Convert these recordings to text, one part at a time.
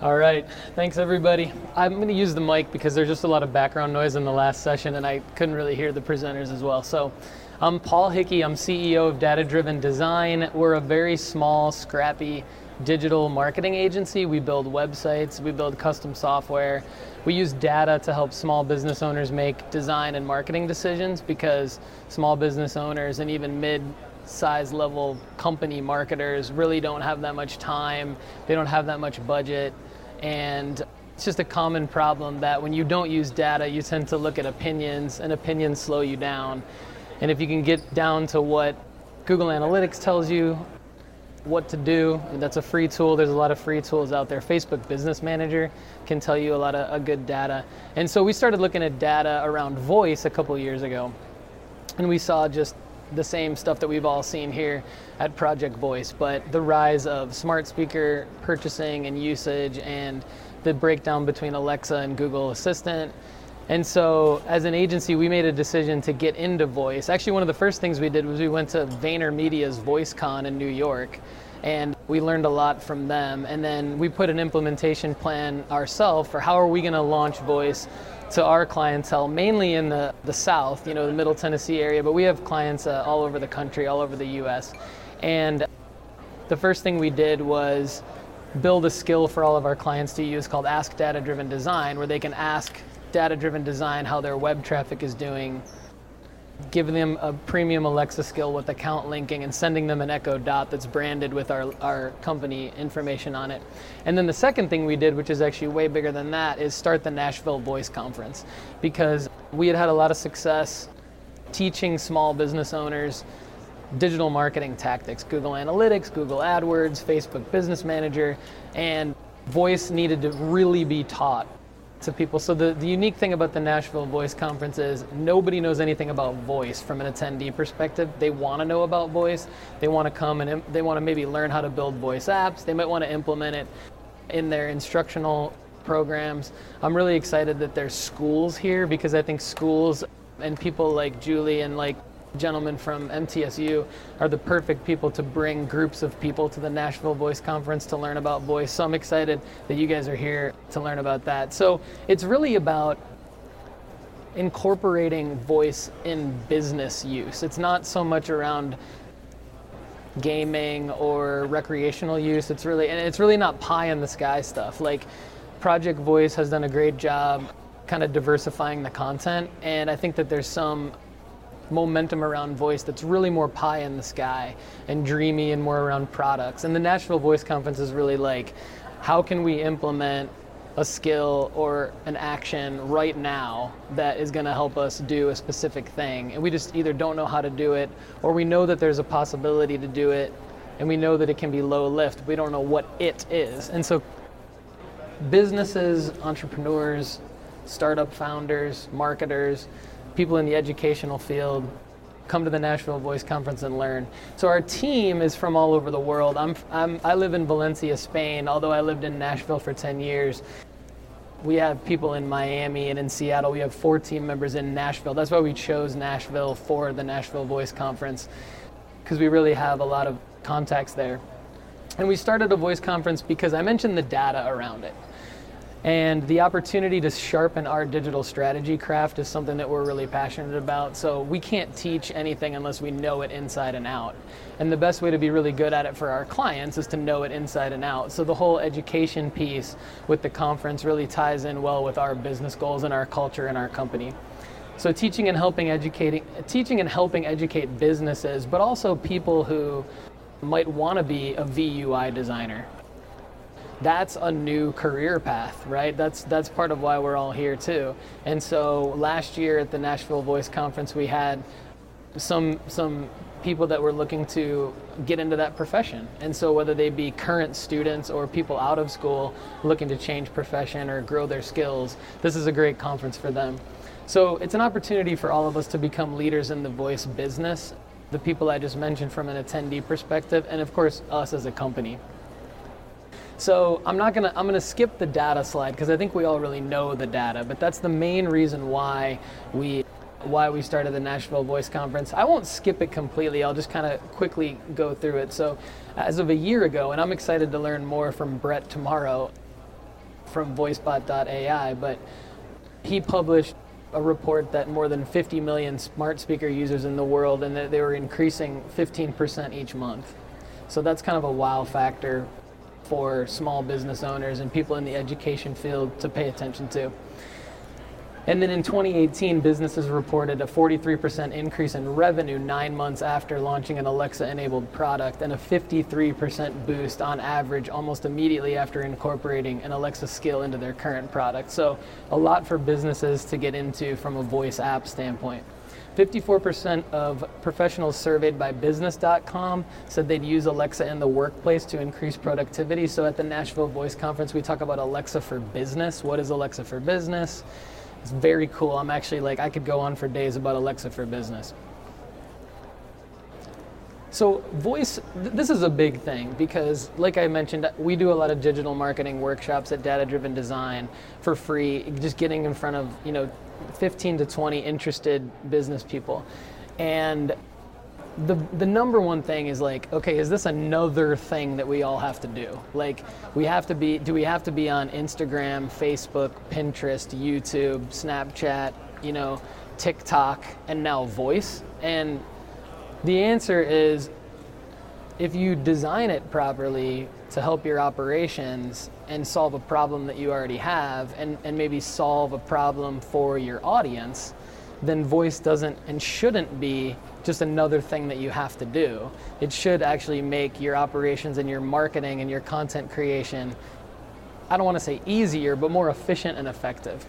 All right, thanks everybody. I'm going to use the mic because there's just a lot of background noise in the last session and I couldn't really hear the presenters as well. So I'm Paul Hickey, I'm CEO of Data Driven Design. We're a very small, scrappy digital marketing agency. We build websites, we build custom software. We use data to help small business owners make design and marketing decisions because small business owners and even mid-size level company marketers really don't have that much time, they don't have that much budget. And it's just a common problem that when you don't use data, you tend to look at opinions, and opinions slow you down. And if you can get down to what Google Analytics tells you what to do, that's a free tool. There's a lot of free tools out there. Facebook Business Manager can tell you a lot of good data. And so we started looking at data around voice a couple years ago, and we saw just the same stuff that we've all seen here at Project Voice, but the rise of smart speaker purchasing and usage and the breakdown between Alexa and Google Assistant. And so as an agency, we made a decision to get into voice. Actually, one of the first things we did was we went to VaynerMedia's VoiceCon in New York, and we learned a lot from them. And then we put an implementation plan ourselves for how are we going to launch voice to our clientele, mainly in the South, you know, the Middle Tennessee area, but we have clients all over the country, all over the US. And the first thing we did was build a skill for all of our clients to use called Ask Data-Driven Design, where they can ask Data-Driven Design how their web traffic is doing, giving them a premium Alexa skill with account linking and sending them an Echo Dot that's branded with our company information on it. And then the second thing we did, which is actually way bigger than that, is start the Nashville Voice Conference, because we had had a lot of success teaching small business owners digital marketing tactics, Google Analytics, Google AdWords, Facebook Business Manager, and voice needed to really be taught to people. So the unique thing about the Nashville Voice Conference is nobody knows anything about voice from an attendee perspective. They want to know about voice. They want to come and they want to maybe learn how to build voice apps. They might want to implement it in their instructional programs. I'm really excited that there's schools here, because I think schools and people like Julie and like gentlemen from MTSU are the perfect people to bring groups of people to the Nashville Voice Conference to learn about voice. So I'm excited that you guys are here to learn about that. So it's really about incorporating voice in business use. It's not so much around gaming or recreational use. It's really not pie in the sky stuff. Like Project Voice has done a great job kind of diversifying the content, and I think that there's some momentum around voice that's really more pie in the sky and dreamy and more around products. And the Nashville Voice Conference is really like, how can we implement a skill or an action right now that is going to help us do a specific thing? And we just either don't know how to do it, or we know that there's a possibility to do it, and we know that it can be low lift. We don't know what it is. And so businesses, entrepreneurs, startup founders, marketers, people in the educational field come to the Nashville Voice Conference and learn. So our team is from all over the world. I live in Valencia, Spain, although I lived in Nashville for 10 years. We have people in Miami and in Seattle. We have 4 team members in Nashville. That's why we chose Nashville for the Nashville Voice Conference, because we really have a lot of contacts there. And we started a voice conference because I mentioned the data around it. And the opportunity to sharpen our digital strategy craft is something that we're really passionate about. So we can't teach anything unless we know it inside and out. And the best way to be really good at it for our clients is to know it inside and out. So the whole education piece with the conference really ties in well with our business goals and our culture and our company. So teaching and helping educate businesses, but also people who might want to be a VUI designer. That's a new career path, right? That's part of why we're all here too. And so last year at the Nashville Voice Conference, we had some people that were looking to get into that profession. And so whether they be current students or people out of school looking to change profession or grow their skills, this is a great conference for them. So it's an opportunity for all of us to become leaders in the voice business, the people I just mentioned from an attendee perspective, and of course us as a company. So I'm gonna skip the data slide because I think we all really know the data, but that's the main reason why we started the Nashville Voice Conference. I won't skip it completely. I'll just kind of quickly go through it. So as of a year ago, and I'm excited to learn more from Brett tomorrow, from voicebot.ai, but he published a report that more than 50 million smart speaker users in the world, and that they were increasing 15% each month. So that's kind of a wow factor for small business owners and people in the education field to pay attention to. And then in 2018, businesses reported a 43% increase in revenue 9 months after launching an Alexa-enabled product, and a 53% boost on average almost immediately after incorporating an Alexa skill into their current product. So a lot for businesses to get into from a voice app standpoint. 54% of professionals surveyed by Business.com said they'd use Alexa in the workplace to increase productivity. So at the Nashville Voice Conference, we talk about Alexa for Business. What is Alexa for Business? It's very cool. I'm actually like, I could go on for days about Alexa for Business. So voice, this is a big thing because, like I mentioned, we do a lot of digital marketing workshops at Data Driven Design for free, just getting in front of, 15 to 20 interested business people. And the number one thing is like, okay, is this another thing that we all have to do? Like, do we have to be on Instagram, Facebook, Pinterest, YouTube, Snapchat, TikTok, and now voice? And the answer is, if you design it properly to help your operations and solve a problem that you already have, and maybe solve a problem for your audience, then voice doesn't and shouldn't be just another thing that you have to do. It should actually make your operations and your marketing and your content creation, I don't want to say easier, but more efficient and effective.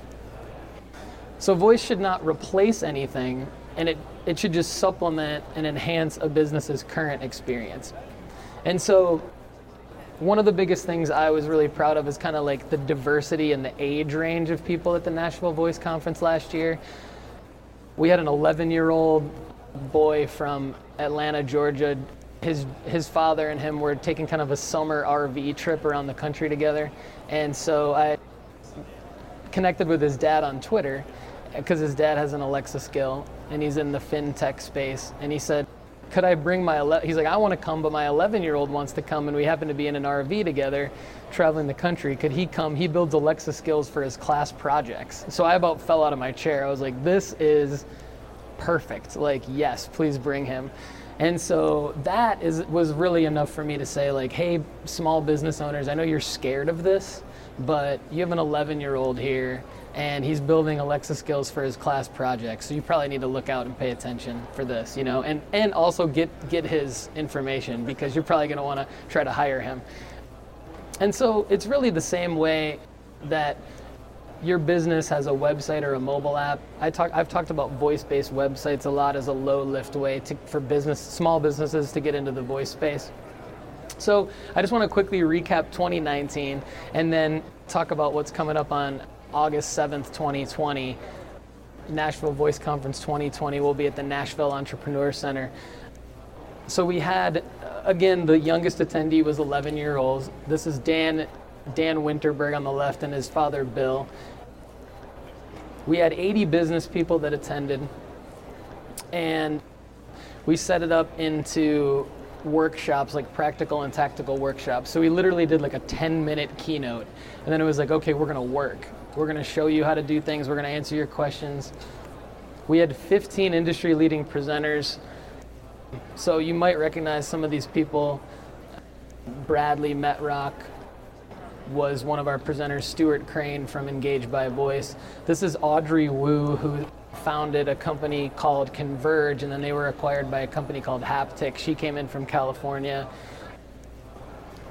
So voice should not replace anything, and it should just supplement and enhance a business's current experience. And so one of the biggest things I was really proud of is kind of like the diversity and the age range of people at the Nashville Voice Conference last year. We had an 11-year-old boy from Atlanta, Georgia. His father and him were taking kind of a summer RV trip around the country together. And so I connected with his dad on Twitter, because his dad has an Alexa skill and he's in the fintech space. And he said, could I bring he's like, I want to come, but my 11-year-old wants to come, and we happen to be in an RV together traveling the country. Could he come? He builds Alexa skills for his class projects. So I about fell out of my chair. I was like, this is perfect. Like, yes, please bring him. And so that was really enough for me to say, like, hey, small business owners, I know you're scared of this, but you have an 11-year-old here, and he's building Alexa skills for his class project, so you probably need to look out and pay attention for this, and also get his information, because you're probably going to want to try to hire him. And so it's really the same way that your business has a website or a mobile app. I've talked about voice-based websites a lot as a low-lift way for small businesses to get into the voice space. So I just want to quickly recap 2019 and then talk about what's coming up on August 7th, 2020, Nashville Voice Conference 2020 will be at the Nashville Entrepreneur Center. So we had, again, the youngest attendee was 11-year-olds. This is Dan Winterberg on the left and his father, Bill. We had 80 business people that attended, and we set it up into workshops, like practical and tactical workshops. So we literally did like a 10-minute keynote, and then it was like, okay, we're going to work. We're going to show you how to do things. We're going to answer your questions. We had 15 industry-leading presenters. So you might recognize some of these people. Bradley Metrock was one of our presenters. Stuart Crane from Engage by Voice. This is Audrey Wu, who founded a company called Converge, and then they were acquired by a company called Haptic. She came in from California.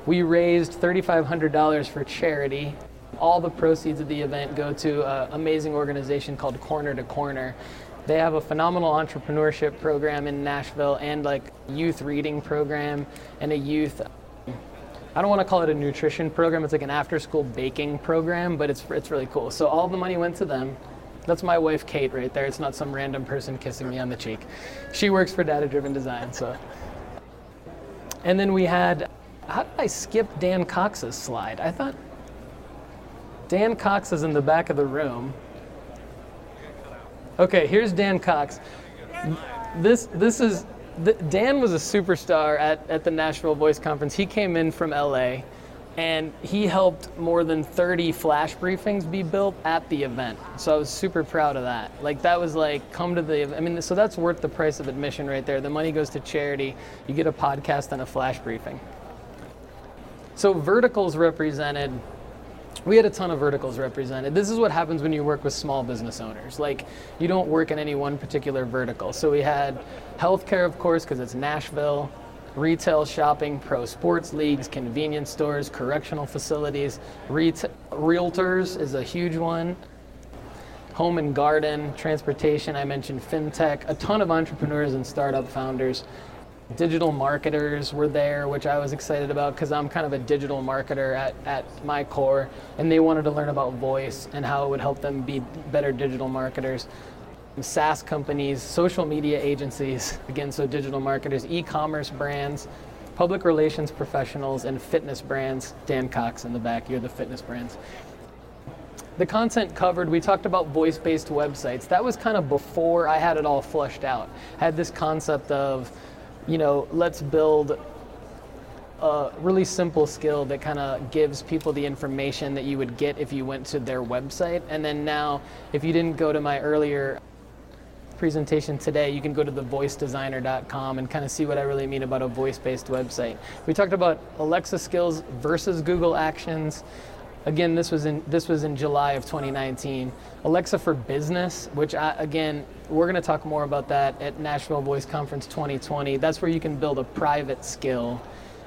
We raised $3,500 for charity. All the proceeds of the event go to an amazing organization called Corner to Corner. They have a phenomenal entrepreneurship program in Nashville, and like youth reading program, and a youth, I don't want to call it a nutrition program, it's like an after-school baking program, but it's really cool. So all the money went to them. That's my wife, Kate, right there. It's not some random person kissing me on the cheek. She works for Data Driven Design, so. And then we had, how did I skip Dan Cox's slide? I thought Dan Cox is in the back of the room. Okay, here's Dan Cox. Dan was a superstar at the Nashville Voice Conference. He came in from LA, and he helped more than 30 flash briefings be built at the event. So I was super proud of that. Like, that was like, come to the event. I mean, so that's worth the price of admission right there. The money goes to charity. You get a podcast and a flash briefing. So verticals represented, we had a ton of verticals represented. This is what happens when you work with small business owners. Like, you don't work in any one particular vertical. So we had healthcare, of course, because it's Nashville, retail, shopping, pro sports leagues, convenience stores, correctional facilities, realtors is a huge one, home and garden, transportation, I mentioned fintech, a ton of entrepreneurs and startup founders. Digital marketers were there, which I was excited about because I'm kind of a digital marketer at my core, and they wanted to learn about voice and how it would help them be better digital marketers. SaaS companies, social media agencies, again, so digital marketers, e-commerce brands, public relations professionals, and fitness brands. Dan Cox in the back, you're the fitness brands. The content covered, we talked about voice-based websites. That was kind of before I had it all flushed out. I had this concept of, you know, let's build a really simple skill that kind of gives people the information that you would get if you went to their website. And then now, if you didn't go to my earlier presentation today, you can go to thevoicedesigner.com and kind of see what I really mean about a voice-based website. We talked about Alexa skills versus Google Actions. Again, this was in July of 2019. Alexa for Business, which again, we're going to talk more about that at Nashville Voice Conference 2020. That's where you can build a private skill,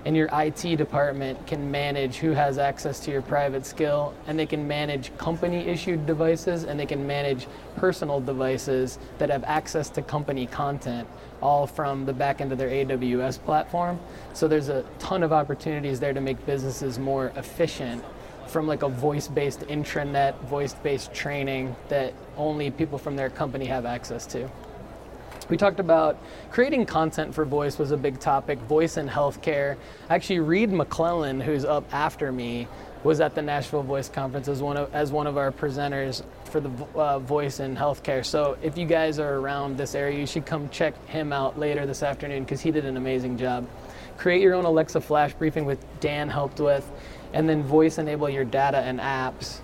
and your IT department can manage who has access to your private skill, and they can manage company-issued devices, and they can manage personal devices that have access to company content, all from the back end of their AWS platform. So there's a ton of opportunities there to make businesses more efficient from like a voice-based intranet, voice-based training that only people from their company have access to. We talked about creating content for voice was a big topic, voice in healthcare. Actually, Reed McClellan, who's up after me, was at the Nashville Voice Conference as one of our presenters for the voice in healthcare. So if you guys are around this area, you should come check him out later this afternoon because he did an amazing job. Create your own Alexa flash briefing, which Dan helped with, and then voice enable your data and apps.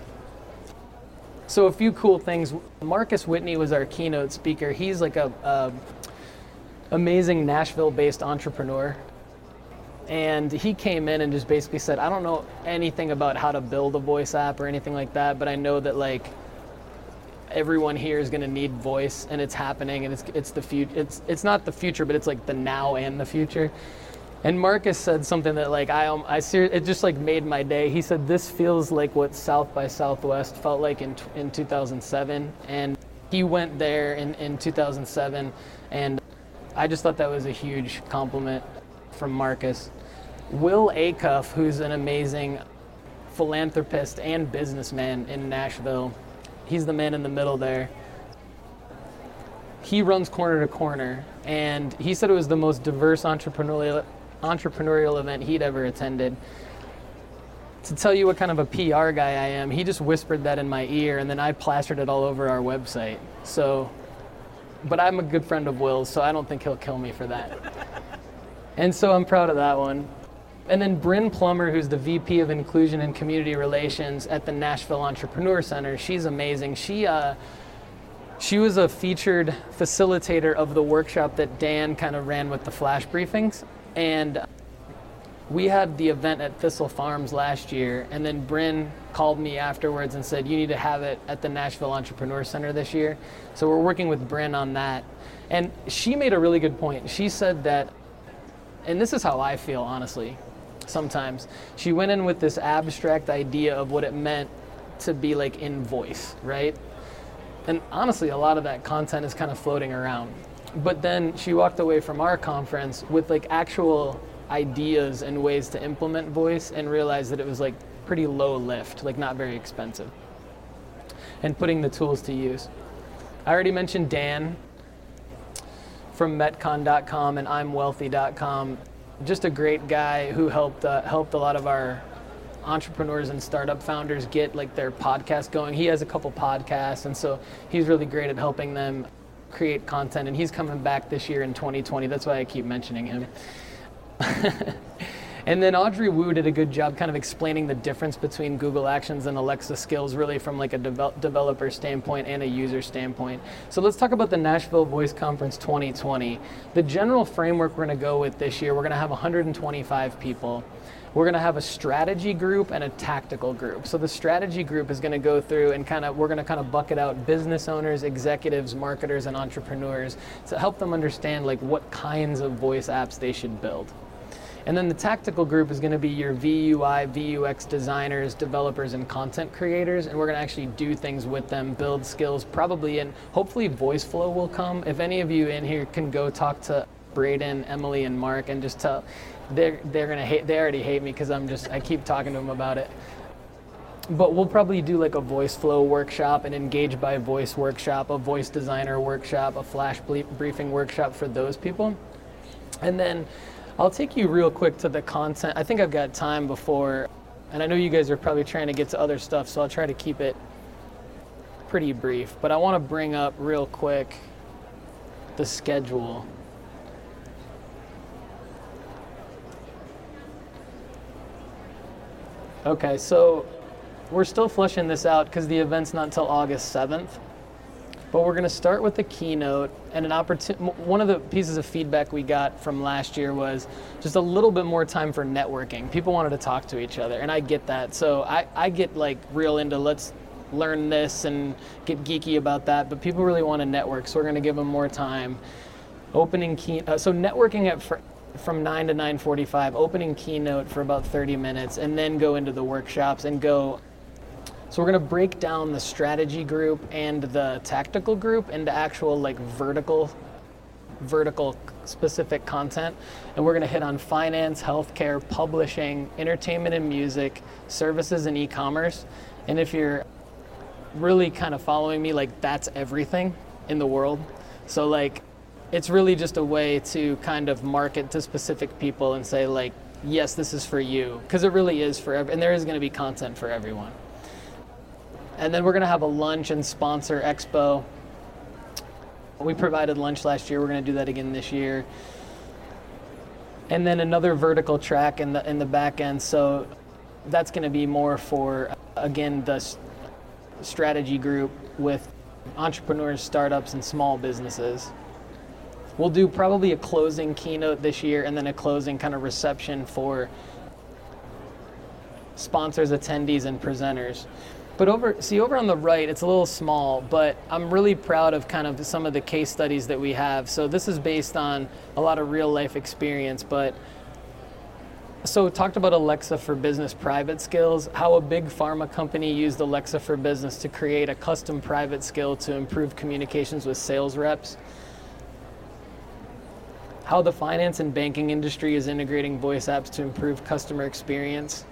So a few cool things. Marcus Whitney was our keynote speaker. He's like a amazing Nashville-based entrepreneur. And he came in and just basically said, I don't know anything about how to build a voice app or anything like that, but I know that like everyone here is gonna need voice, and it's happening, and it's the future. It's not the future, but it's like the now and the future. And Marcus said something that like it just like made my day. He said, this feels like what South by Southwest felt like in 2007. And he went there in 2007. And I just thought that was a huge compliment from Marcus. Will Acuff, who's an amazing philanthropist and businessman in Nashville, he's the man in the middle there. He runs Corner to Corner. And he said it was the most diverse entrepreneurial event he'd ever attended. To tell you what kind of a PR guy I am, he just whispered that in my ear, and then I plastered it all over our website. So, but I'm a good friend of Will's, so I don't think he'll kill me for that. And so I'm proud of that one. And then Bryn Plummer, who's the VP of Inclusion and Community Relations at the Nashville Entrepreneur Center, she's amazing. She was a featured facilitator of the workshop that Dan kind of ran with the flash briefings. And we had the event at Thistle Farms last year, and then Bryn called me afterwards and said, you need to have it at the Nashville Entrepreneur Center this year. So we're working with Bryn on that. And she made a really good point. She said that, and this is how I feel, honestly, sometimes. She went in with this abstract idea of what it meant to be like in voice, right? And honestly, a lot of that content is kind of floating around. But then she walked away from our conference with like actual ideas and ways to implement voice, and realized that it was like pretty low lift, like not very expensive, and putting the tools to use. I already mentioned Dan from metcon.com and imwealthy.com. Just a great guy who helped a lot of our entrepreneurs and startup founders get like their podcast going. He has a couple podcasts, and so he's really great at helping them create content, and he's coming back this year in 2020. That's why I keep mentioning him. And then Audrey Wu did a good job kind of explaining the difference between Google Actions and Alexa skills, really from like a developer standpoint and a user standpoint. So let's talk about the Nashville Voice Conference 2020. The general framework we're going to go with this year, we're going to have 125 people. We're going to have a strategy group and a tactical group. So the strategy group is going to go through and we're going to bucket out business owners, executives, marketers, and entrepreneurs to help them understand like what kinds of voice apps they should build. And then the tactical group is going to be your VUI, VUX designers, developers, and content creators, and we're going to actually do things with them, build skills, probably, and hopefully Voiceflow will come. If any of you in here can go talk to Braden, Emily, and Mark, and just tell, they're gonna hate. They already hate me because I keep talking to them about it. But we'll probably do like a Voiceflow workshop, an Engage by Voice workshop, a voice designer workshop, a flash briefing workshop for those people, and then I'll take you real quick to the content. I think I've got time before, and I know you guys are probably trying to get to other stuff, so I'll try to keep it pretty brief. But I want to bring up real quick the schedule. Okay, so we're still fleshing this out because the event's not until August 7th, but we're going to start with a keynote and an opportunity. One of the pieces of feedback we got from last year was just a little bit more time for networking. People wanted to talk to each other, and I get that. So I get like real into let's learn this and get geeky about that, but people really want to network, so we're going to give them more time. Opening keynote, so networking at from 9 to 9:45, opening keynote for about 30 minutes, and then go into the workshops and go. So we're going to break down the strategy group and the tactical group into actual like vertical specific content, and we're going to hit on finance, healthcare, publishing, entertainment and music, services and e-commerce. And if you're really kind of following me, like that's everything in the world. So like it's really just a way to kind of market to specific people and say like, yes, this is for you, because it really is for and there is going to be content for everyone. And then we're going to have a lunch and sponsor expo. We provided lunch last year. We're going to do that again this year. And then another vertical track in the back end. So that's going to be more for, again, the strategy group with entrepreneurs, startups, and small businesses. We'll do probably a closing keynote this year and then a closing kind of reception for sponsors, attendees, and presenters. But over on the right, it's a little small, but I'm really proud of kind of some of the case studies that we have. So this is based on a lot of real life experience, but so talked about Alexa for Business private skills, how a big pharma company used Alexa for Business to create a custom private skill to improve communications with sales reps. How the finance and banking industry is integrating voice apps to improve customer experience.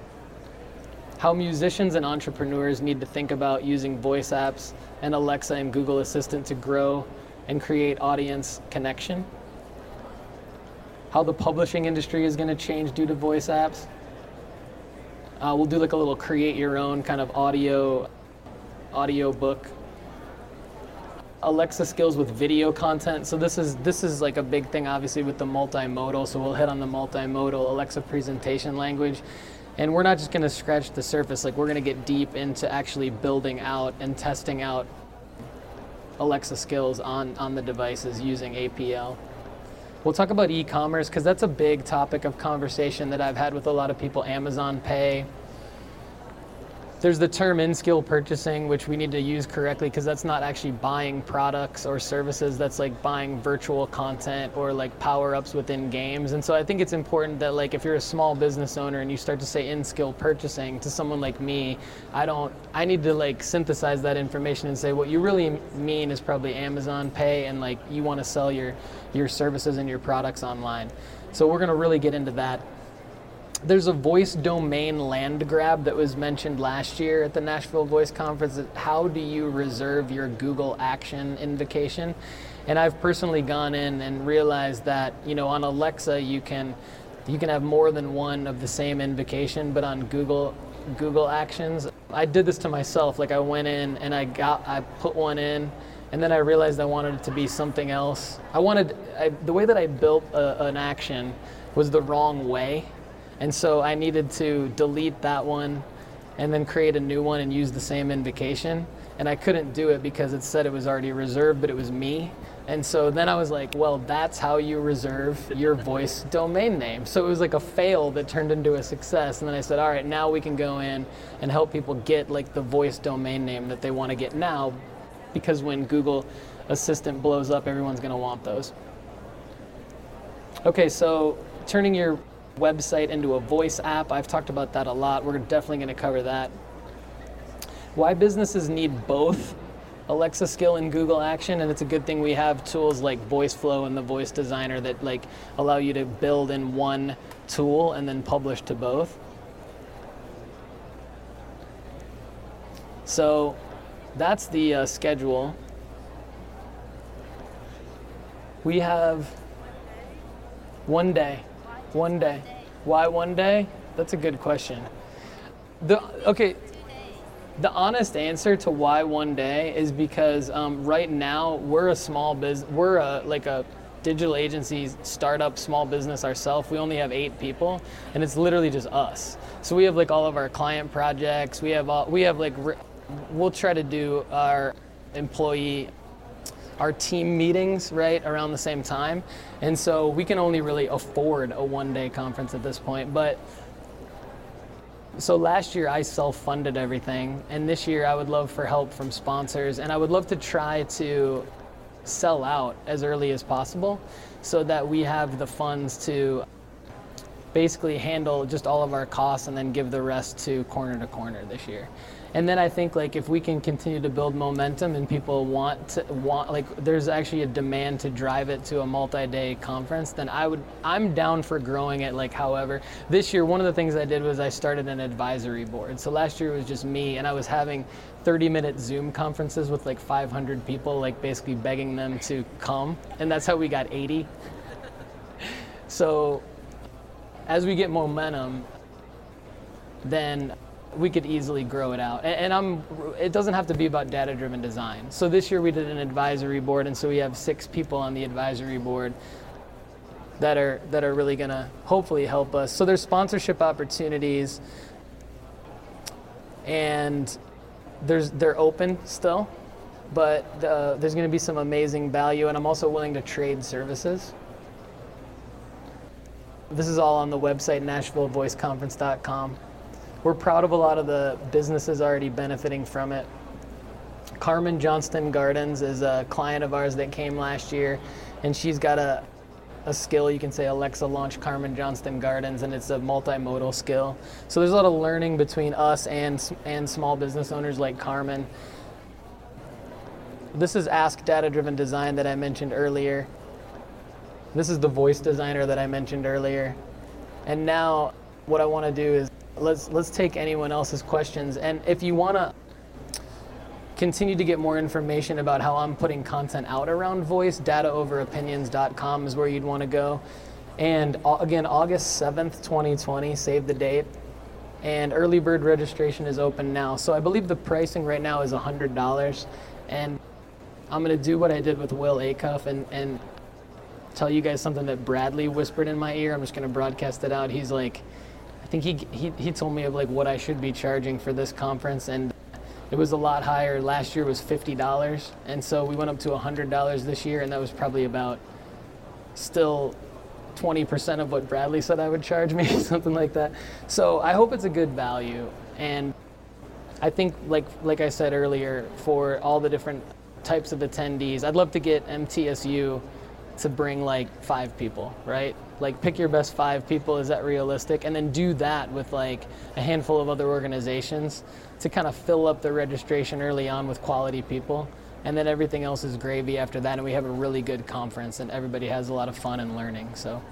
How musicians and entrepreneurs need to think about using voice apps and Alexa and Google Assistant to grow and create audience connection. How the publishing industry is going to change due to voice apps. We'll do like a little create your own kind of audio book. Alexa skills with video content. So this is like a big thing, obviously, with the multimodal. So we'll hit on the multimodal Alexa presentation language. And we're not just going to scratch the surface. Like we're going to get deep into actually building out and testing out Alexa skills on the devices using APL. We'll talk about e-commerce because that's a big topic of conversation that I've had with a lot of people. Amazon Pay. There's the term in-skill purchasing, which we need to use correctly because that's not actually buying products or services. That's like buying virtual content or like power-ups within games. And so I think it's important that like if you're a small business owner and you start to say in-skill purchasing to someone like me, I need to like synthesize that information and say what you really mean is probably Amazon Pay and like you want to sell your services and your products online. So we're going to really get into that. There's a voice domain land grab that was mentioned last year at the Nashville Voice Conference. How do you reserve your Google Action invocation? And I've personally gone in and realized that, you know, on Alexa you can have more than one of the same invocation, but on Google Actions, I did this to myself. Like I went in and I put one in. And then I realized I wanted it to be something else. The way that I built an action was the wrong way. And so I needed to delete that one and then create a new one and use the same invocation. And I couldn't do it because it said it was already reserved, but it was me. And so then I was like, well, that's how you reserve your voice domain name. So it was like a fail that turned into a success. And then I said, all right, now we can go in and help people get like the voice domain name that they want to get now, because when Google Assistant blows up, everyone's going to want those. Okay, so turning your website into a voice app, I've talked about that a lot. We're definitely going to cover that. Why businesses need both Alexa skill and Google Action, and it's a good thing we have tools like Voiceflow and the Voice Designer that like allow you to build in one tool and then publish to both. So that's the schedule. We have one day. Why one day? That's a good question. The honest answer to why one day is because right now we're a small business. We're a digital agency startup, small business ourselves. We only have 8 people, and it's literally just us. So we have like all of our client projects. We'll try to do our team meetings right around the same time, and so we can only really afford a one-day conference at this point. But so last year I self-funded everything, and this year I would love for help from sponsors, and I would love to try to sell out as early as possible so that we have the funds to basically handle just all of our costs and then give the rest to Corner this year. And then I think like if we can continue to build momentum and people want there's actually a demand to drive it to a multi-day conference, then I'm down for growing it like however. This year, one of the things I did was I started an advisory board. So last year it was just me, and I was having 30-minute Zoom conferences with like 500 people, like basically begging them to come, and that's how we got 80. So as we get momentum, then we could easily grow it out. And it doesn't have to be about data-driven design. So this year we did an advisory board, and so we have 6 people on the advisory board that are really gonna hopefully help us. So there's sponsorship opportunities, and they're open still, but there's gonna be some amazing value, and I'm also willing to trade services. This is all on the website, NashvilleVoiceConference.com. We're proud of a lot of the businesses already benefiting from it. Carmen Johnston Gardens is a client of ours that came last year, and she's got a skill. You can say, Alexa, launch Carmen Johnston Gardens, and it's a multimodal skill. So there's a lot of learning between us and small business owners like Carmen. This is Ask Data-Driven Design that I mentioned earlier. This is the Voice Designer that I mentioned earlier. And now what I want to do is let's take anyone else's questions. And if you want to continue to get more information about how I'm putting content out around voice, dataoveropinions.com is where you'd want to go. And again, August 7th, 2020, save the date. And early bird registration is open now. So I believe the pricing right now is $100. And I'm going to do what I did with Will Acuff and tell you guys something that Bradley whispered in my ear. I'm just going to broadcast it out. He's like, I think he told me of like what I should be charging for this conference, and it was a lot higher. Last year was $50, and so we went up to $100 this year, and that was probably about still 20% of what Bradley said I would charge me, something like that. So I hope it's a good value, and I think like I said earlier, for all the different types of attendees, I'd love to get MTSU to bring like 5 people, right? Like pick your best 5 people, is that realistic? And then do that with like a handful of other organizations to kind of fill up the registration early on with quality people. And then everything else is gravy after that, and we have a really good conference and everybody has a lot of fun and learning. So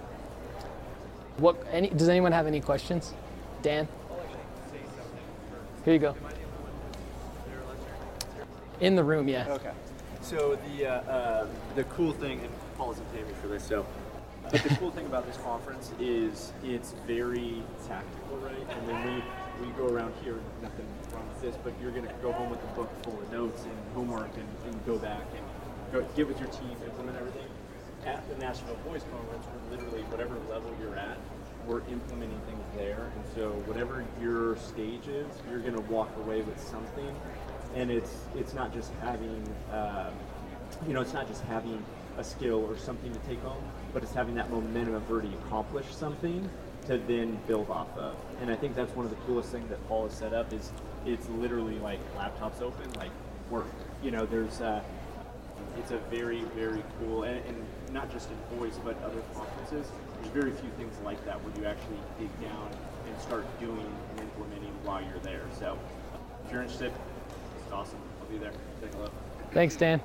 does anyone have any questions? Dan? Here you go. In the room, yeah. Okay. So the cool thing, and Paul's in payment for this, so. But the cool thing about this conference is it's very tactical, right? And then we go around here, nothing wrong with this, but you're going to go home with a book full of notes and homework and go back and go, get with your team, implement everything. At the Nashville Voice Conference, we're literally whatever level you're at, we're implementing things there. And so whatever your stage is, you're going to walk away with something. And it's not just having it's not just having a skill or something to take home, but it's having that momentum of already accomplished something to then build off of. And I think that's one of the coolest things that Paul has set up is it's literally like laptops open, like work. You know, there's it's a very, very cool, and not just in voice, but other conferences, there's very few things like that where you actually dig down and start doing and implementing while you're there. So if you're interested, it's awesome. I'll be there. Take a look. Thanks, Dan.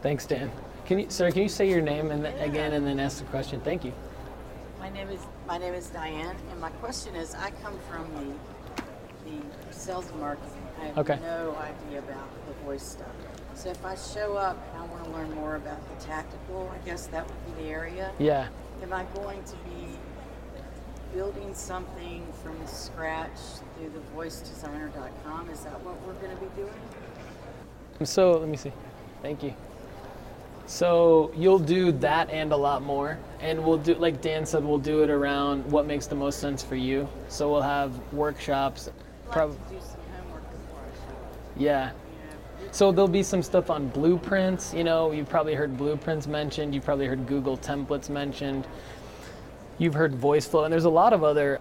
Thanks, Dan. Can you say your name and again, and then ask the question? Thank you. My name is Diane, and my question is, I come from the sales and marketing. I have no idea about the voice stuff. So if I show up and I want to learn more about the tactical, I guess that would be the area. Yeah. Am I going to be building something from scratch through the voicedesigner.com? Is that what we're going to be doing? So let me see. Thank you. So you'll do that and a lot more. And we'll do, like Dan said, we'll do it around what makes the most sense for you. So we'll have workshops. I'd like to do some homework before I show up. Yeah. So there'll be some stuff on blueprints. You know, you've probably heard blueprints mentioned. You've probably heard Google templates mentioned. You've heard Voiceflow. And there's a lot of other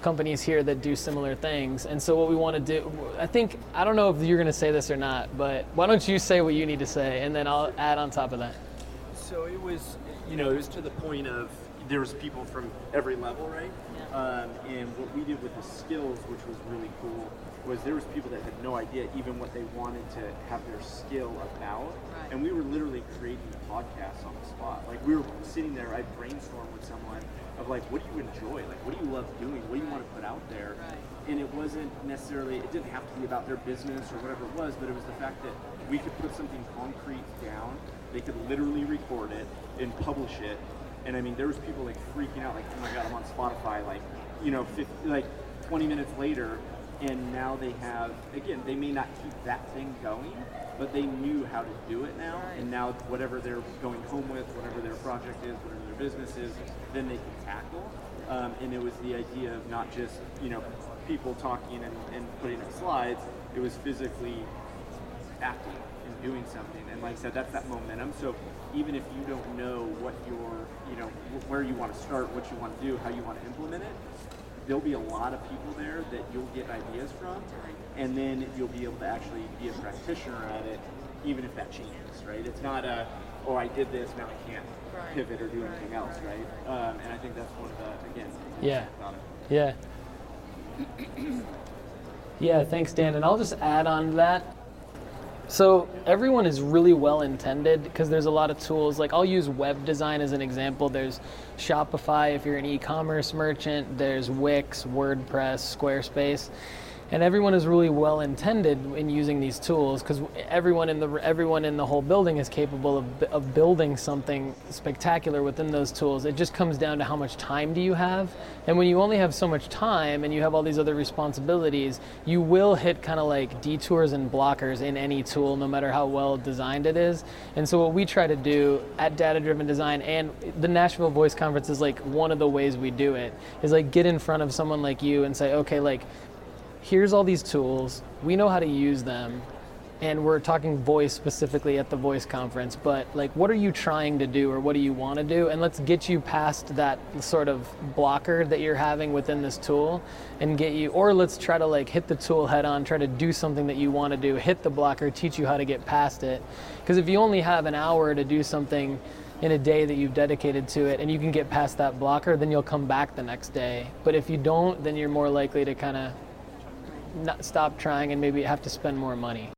companies here that do similar things. And so what we want to do, I don't know if you're going to say this or not, but why don't you say what you need to say, and then I'll add on top of that. So it was, it was to the point of there was people from every level, right? Yeah. And what we did with the skills, which was really cool, was there was people that had no idea even what they wanted to have their skill about. Right. And we were literally creating a podcast on the spot. Like, we were sitting there, I brainstormed with someone of like, what do you enjoy? Like, what do you love doing? What do you want to put out there? Right. And it wasn't necessarily, it didn't have to be about their business or whatever it was, but it was the fact that we could put something concrete down, they could literally record it and publish it. And I mean, there was people like freaking out, like, oh my God, I'm on Spotify, like, 20 minutes later. And now they have, again, they may not keep that thing going, but they knew how to do it now. And now whatever they're going home with, whatever their project is, whatever their business is, then they can tackle. And it was the idea of not just, people talking and putting up slides. It was physically acting and doing something. And like I said, that's that momentum. So even if you don't know what your, where you want to start, what you want to do, how you want to implement it, there'll be a lot of people there that you'll get ideas from, and then you'll be able to actually be a practitioner at it, even if that changes, right? It's not I did this, now I can't pivot or do anything else, right? And I think that's one of the, again, yeah. Yeah. Yeah, thanks, Dan. And I'll just add on to that. So everyone is really well intended because there's a lot of tools. Like, I'll use web design as an example. There's Shopify if you're an e-commerce merchant. There's Wix, WordPress, Squarespace. And everyone is really well intended in using these tools because everyone in the whole building is capable of building something spectacular within those tools. It just comes down to how much time do you have. And when you only have so much time and you have all these other responsibilities, you will hit kind of like detours and blockers in any tool, no matter how well designed it is. And so what we try to do at Data Driven Design, and the Nashville Voice Conference is like one of the ways we do it, is like get in front of someone like you and say, okay, like, here's all these tools, we know how to use them, and we're talking voice specifically at the voice conference, but like, what are you trying to do or what do you want to do? And let's get you past that sort of blocker that you're having within this tool and get you, or let's try to like hit the tool head on, try to do something that you want to do, hit the blocker, teach you how to get past it. Because if you only have an hour to do something in a day that you've dedicated to it and you can get past that blocker, then you'll come back the next day. But if you don't, then you're more likely to kind of not stop trying and maybe have to spend more money.